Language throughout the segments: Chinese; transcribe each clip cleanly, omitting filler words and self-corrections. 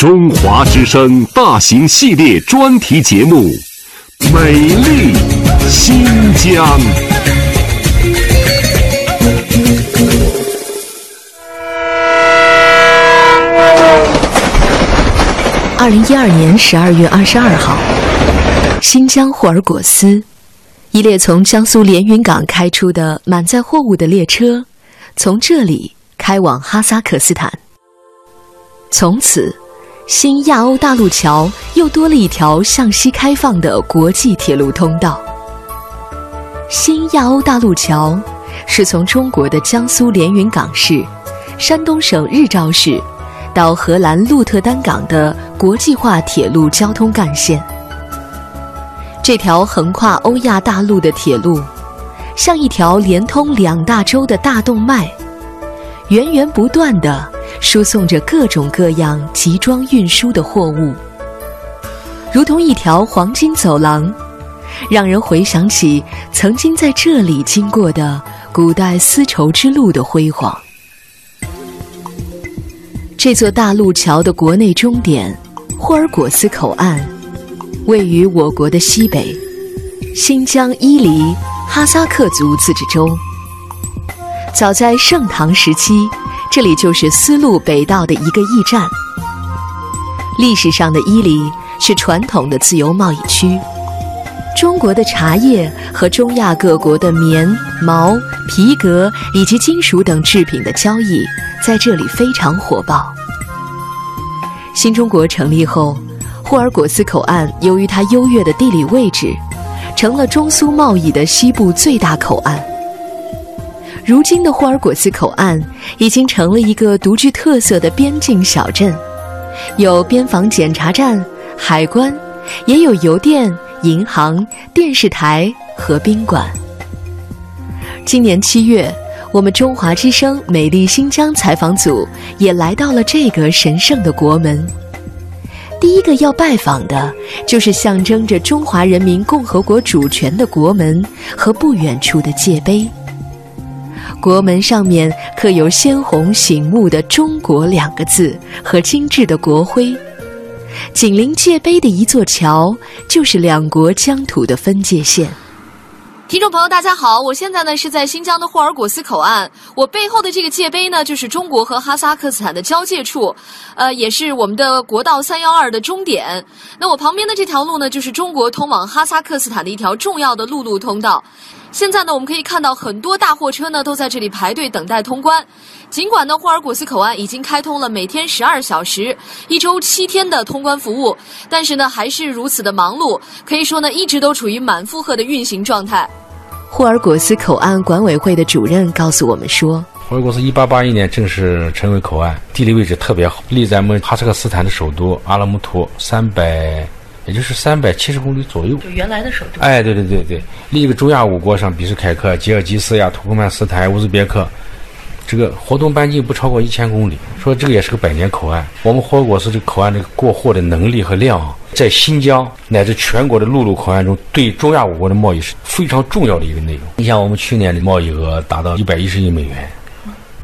中华之声大型系列专题节目《美丽新疆》。2012年12月22号，新疆霍尔果斯，一列从江苏连云港开出的满载货物的列车，从这里开往哈萨克斯坦。从此，新亚欧大陆桥又多了一条向西开放的国际铁路通道。新亚欧大陆桥是从中国的江苏连云港市、山东省日照市到荷兰鹿特丹港的国际化铁路交通干线。这条横跨欧亚大陆的铁路，像一条连通两大洲的大动脉，源源不断地输送着各种各样集装运输的货物，如同一条黄金走廊，让人回想起曾经在这里经过的古代丝绸之路的辉煌。这座大陆桥的国内终点霍尔果斯口岸，位于我国的西北，新疆伊犁哈萨克族自治州。早在盛唐时期，这里就是丝路北道的一个驿站。历史上的伊犁是传统的自由贸易区，中国的茶叶和中亚各国的棉、毛、皮革以及金属等制品的交易在这里非常火爆。新中国成立后，霍尔果斯口岸由于它优越的地理位置，成了中苏贸易的西部最大口岸。如今的霍尔果斯口岸已经成了一个独具特色的边境小镇，有边防检查站、海关，也有邮电、银行、电视台和宾馆。今年7月，我们中华之声美丽新疆采访组也来到了这个神圣的国门。第一个要拜访的就是象征着中华人民共和国主权的国门和不远处的界碑。国门上面刻有鲜红醒目的“中国”2个字和精致的国徽，紧邻界碑的一座桥就是两国疆土的分界线。听众朋友大家好，我现在呢是在新疆的霍尔果斯口岸，我背后的这个界碑呢就是中国和哈萨克斯坦的交界处，也是我们的国道312的终点。那我旁边的这条路呢就是中国通往哈萨克斯坦的一条重要的陆路通道。现在呢，我们可以看到很多大货车呢都在这里排队等待通关。尽管呢，霍尔果斯口岸已经开通了每天12小时、1周7天的通关服务，但是呢，还是如此的忙碌，可以说呢，一直都处于满负荷的运行状态。霍尔果斯口岸管委会的主任告诉我们说，霍尔果斯1881年正式成为口岸，地理位置特别好，离咱们哈萨克斯坦的首都阿拉木图300。也就是370公里左右，就原来的首都。哎，对对对对，另一个中亚5国上，比什凯克、吉尔吉斯呀、土库曼斯坦、乌兹别克，这个活动半径不超过1000公里。说这个也是个百年口岸。我们霍尔果斯这个口岸这个过货的能力和量，在新疆乃至全国的陆路口岸中，对中亚5国的贸易是非常重要的一个内容。你像我们去年的贸易额达到110亿美元，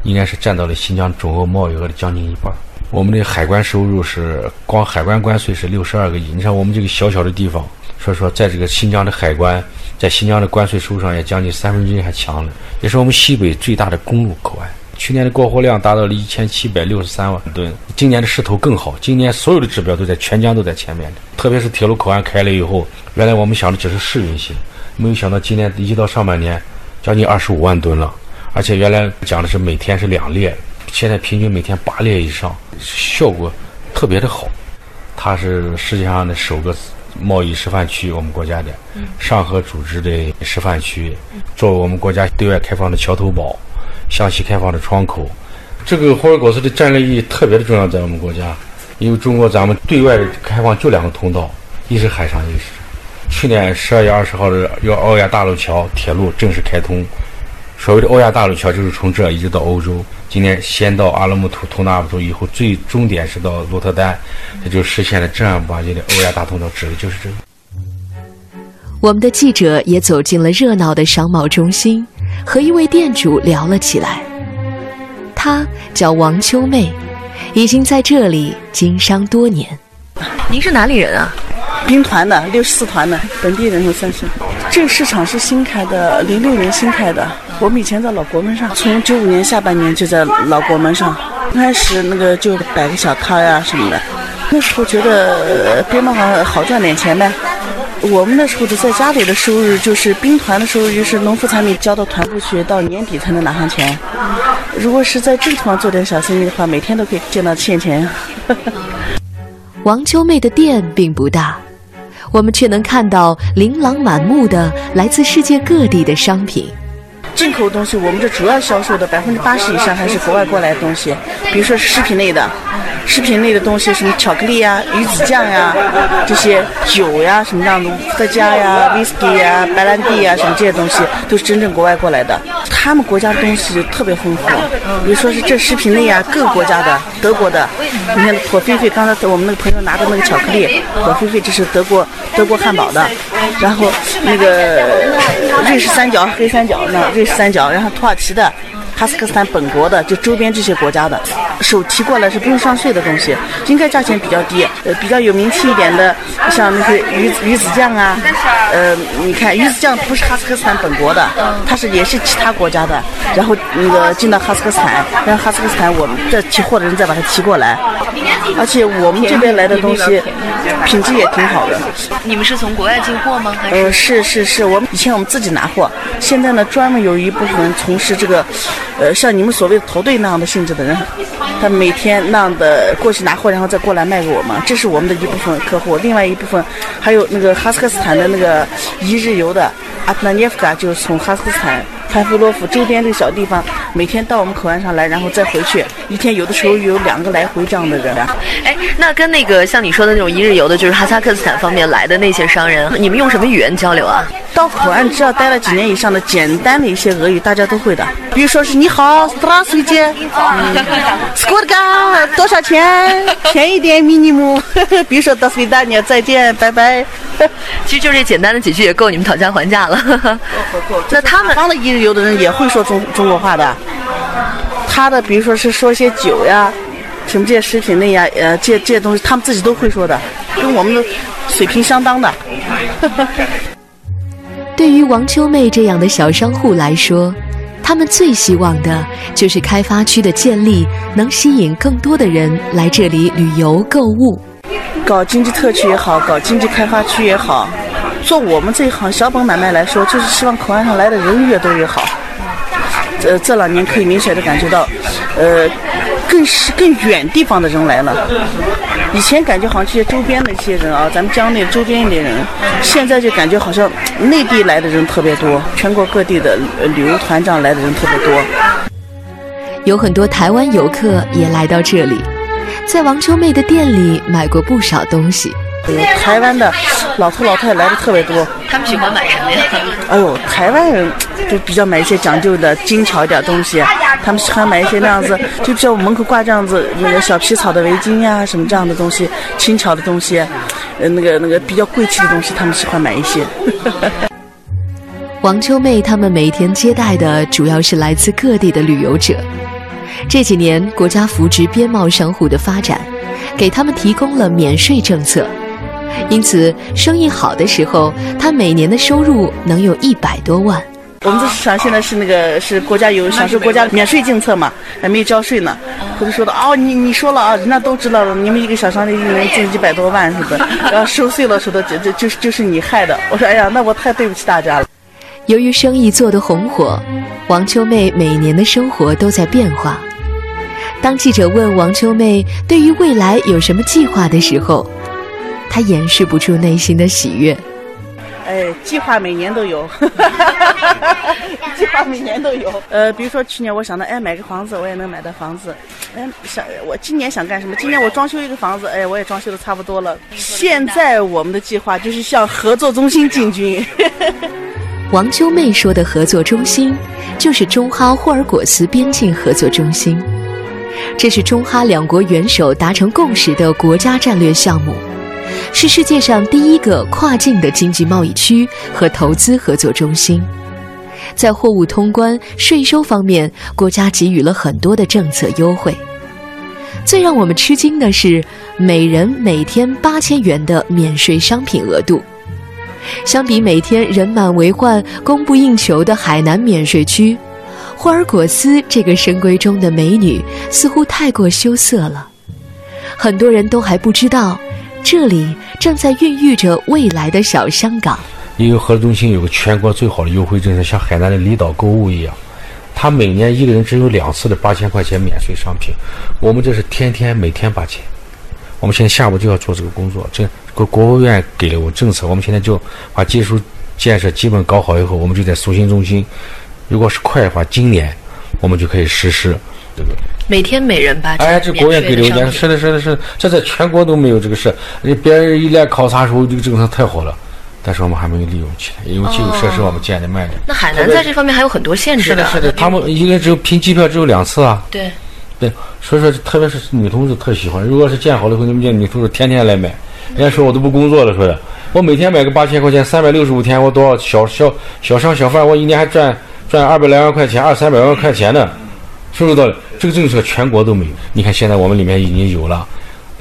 应该是占到了新疆总额贸易额的将近1半。我们的海关收入是光海关关税是62个亿，你看我们这个小小的地方，所以说在这个新疆的海关，在新疆的关税收入上也将近1/3还强了，也是我们西北最大的公路口岸。去年的过货量达到了1763万吨，今年的势头更好，今年所有的指标都在全疆都在前面的，特别是铁路口岸开了以后，原来我们想的只是试运行，没有想到今年一到上半年将近25万吨了，而且原来讲的是每天是2列。现在平均每天8列以上，效果特别的好。它是世界上的首个贸易示范区，我们国家的上合组织的示范区，作为我们国家对外开放的桥头堡，向西开放的窗口。这个霍尔果斯的战略意义特别的重要，在我们国家，因为中国咱们对外开放就2个通道，一是海上，一是。去年12月20号的欧亚大陆桥铁路正式开通。所谓的欧亚大陆桥就是从这一直到欧洲，今天先到阿拉木图，通到阿拉木图以后，最终点是到鹿特丹，这就实现了正儿八经的欧亚大通道，指的就是这个。我们的记者也走进了热闹的商贸中心，和一位店主聊了起来。她叫王秋妹，已经在这里经商多年。您是哪里人啊？兵团的，64团的，本地人头算是。这个市场是新开的，06年新开的。我们以前在老国门上，从95年下半年就在老国门上。刚开始那个就摆个小摊呀、什么的，那时候觉得编码好赚点钱呗。我们那时候的在家里的收入就是兵团的收入，就是农副产品交到团部去，到年底才能拿上钱。如果是在这个地方做点小生意的话，每天都可以见到现钱。王秋妹的店并不大，我们却能看到琳琅满目的来自世界各地的商品。进口东西我们这主要销售的80%以上还是国外过来的东西，比如说是食品类的东西，什么巧克力呀、鱼子酱呀、这些酒呀、什么样的伏特加呀、威士忌呀、白兰地呀，什么这些东西都是真正国外过来的。他们国家东西特别丰富，比如说是这食品类呀，各个国家的，德国的，你看火飞飞，刚才我们那个朋友拿的那个巧克力，火飞飞这是德国汉堡的，然后那个瑞士三角、黑三角呢，瑞士三角，然后土耳其的。哈萨克斯坦本国的，就周边这些国家的，手提过来是不用上税的东西，应该价钱比较低。比较有名气一点的，像那些鱼子酱啊，你看鱼子酱不是哈萨克斯坦本国的，它是也是其他国家的，然后那个进到哈萨克斯坦，然后哈萨克斯坦我们这提货的人再把它提过来。而且我们这边来的东西，品质也挺好的。你们是从国外进货吗？还是？是，我们以前自己拿货，现在呢专门有一部分人从事这个。像你们所谓的头队那样的性质的人，他每天那样的过去拿货，然后再过来卖给我们，这是我们的一部分客户。另外一部分还有那个哈萨克斯坦的那个一日游的阿特纳涅夫卡，就是从哈萨克斯坦潘夫洛夫周边这个小地方，每天到我们口岸上来，然后再回去，一天有的时候有2个来回这样的人。哎，那跟那个像你说的那种一日游的，就是哈萨克斯坦方面来的那些商人，你们用什么语言交流啊？到口岸只要待了几年以上的，简单的一些俄语大家都会的，比如说是你好，здравствуйте，多少钱？便宜点，minimum。比如说до свидания，再见，拜拜。其实就这简单的几句也够你们讨价还价了。够。那他们当了一日游的人也会说中国话的，他的比如说是说些酒呀，什么这些食品类呀，这些东西他们自己都会说的，跟我们的水平相当的。对于王秋妹这样的小商户来说，他们最希望的就是开发区的建立能吸引更多的人来这里旅游购物。搞经济特区也好，搞经济开发区也好，做我们这一行小本买卖来说，就是希望口岸上来的人越多越好。这2年可以明显的感觉到，更远地方的人来了。以前感觉好像这些周边的一些人啊，咱们江内周边一点人，现在就感觉好像内地来的人特别多，全国各地的旅游团这样来的人特别多。有很多台湾游客也来到这里，在王秋妹的店里买过不少东西。台湾的老头老太太来的特别多，他们喜欢买什么呀？哎呦，台湾人就比较买一些讲究的、精巧一点东西，他们喜欢买一些那样子，就像我门口挂这样子那个小皮草的围巾呀、什么这样的东西，轻巧的东西，那个比较贵气的东西，他们喜欢买一些。王秋妹他们每天接待的主要是来自各地的旅游者。这几年，国家扶植边贸商户的发展，给他们提供了免税政策。因此，生意好的时候，他每年的收入能有100多万。我们这市场现在是那个是国家有享受国家免税政策嘛，还没有交税呢。他就说的你说了啊，人家都知道了，你们一个小商人一年挣100多万是吧？然后收税了，说的就是你害的。我说哎呀，那我太对不起大家了。由于生意做得红火，王秋妹每年的生活都在变化。当记者问王秋妹对于未来有什么计划的时候，他掩饰不住内心的喜悦。计划每年都有，计划每年都有。比如说去年我想到，买个房子我也能买到房子。我今年想干什么？今年我装修一个房子，我也装修的差不多了。现在我们的计划就是向合作中心进军。王秋妹说的合作中心，就是中哈霍尔果斯边境合作中心。这是中哈两国元首达成共识的国家战略项目。是世界上第1个跨境的经济贸易区和投资合作中心，在货物通关、税收方面，国家给予了很多的政策优惠。最让我们吃惊的是，每人每天8000元的免税商品额度。相比每天人满为患、供不应求的海南免税区，霍尔果斯这个深闺中的美女似乎太过羞涩了。很多人都还不知道，这里正在孕育着未来的小香港。因为河中心有个全国最好的优惠政策，像海南的离岛购物一样，他每年一个人只有2次的8000块钱免税商品，我们这是天天每天8000。我们现在下午就要做这个工作，这国务院给了我政策，我们现在就把基础建设基本搞好以后，我们就在苏新中心，如果是快的话，今年我们就可以实施，对不对？每天每人8000。哎，这国务院给留言，是的，这在全国都没有这个事。别人一来考察说这个政策太好了，但是我们还没有利用起来，因为基础设施我们建的慢点。那海南在这方面还有很多限制的。是的，他们一个只有凭机票只有2次啊。对，所以说特别是女同志特喜欢，如果是建好了以后，你们见女同志天天来买，人家说我都不工作了，说的我每天买个8000块钱，365天我多少小商小贩，我一年还赚200来万块钱，200-300万块钱呢，是不是道理？这个政策全国都没有。你看现在我们里面已经有了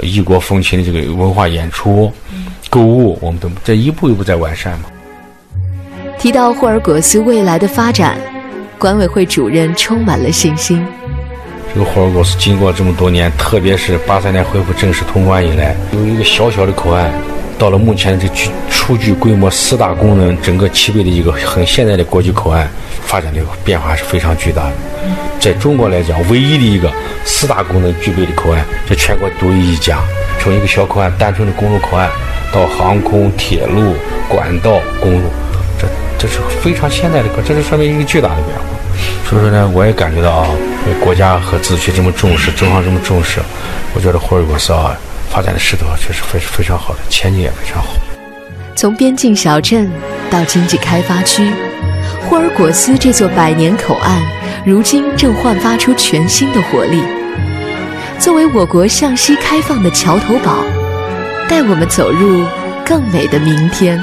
异国风情的这个文化演出、购物，我们都在一步一步在完善嘛。提到霍尔果斯未来的发展，管委会主任充满了信心。这个霍尔果斯经过这么多年，特别是83年恢复正式通关以来，由一个小的口岸，到了目前这初具规模、4大功能整个齐备的一个很现代的国际口岸，发展的变化还是非常巨大的。在中国来讲，唯一的一个4大功能具备的口岸，这全国独一一家。从一个小口岸、单纯的公路口岸，到航空、铁路、管道、公路，这是非常现代的，这是说明一个巨大的变化。所以说呢，我也感觉到啊，国家和自治区这么重视，中央这么重视，我觉得霍尔果斯啊发展的势头确实非常好的，前景也非常好。从边境小镇到经济开发区，霍尔果斯这座100年口岸，如今正焕发出全新的活力。作为我国向西开放的桥头堡，带我们走入更美的明天。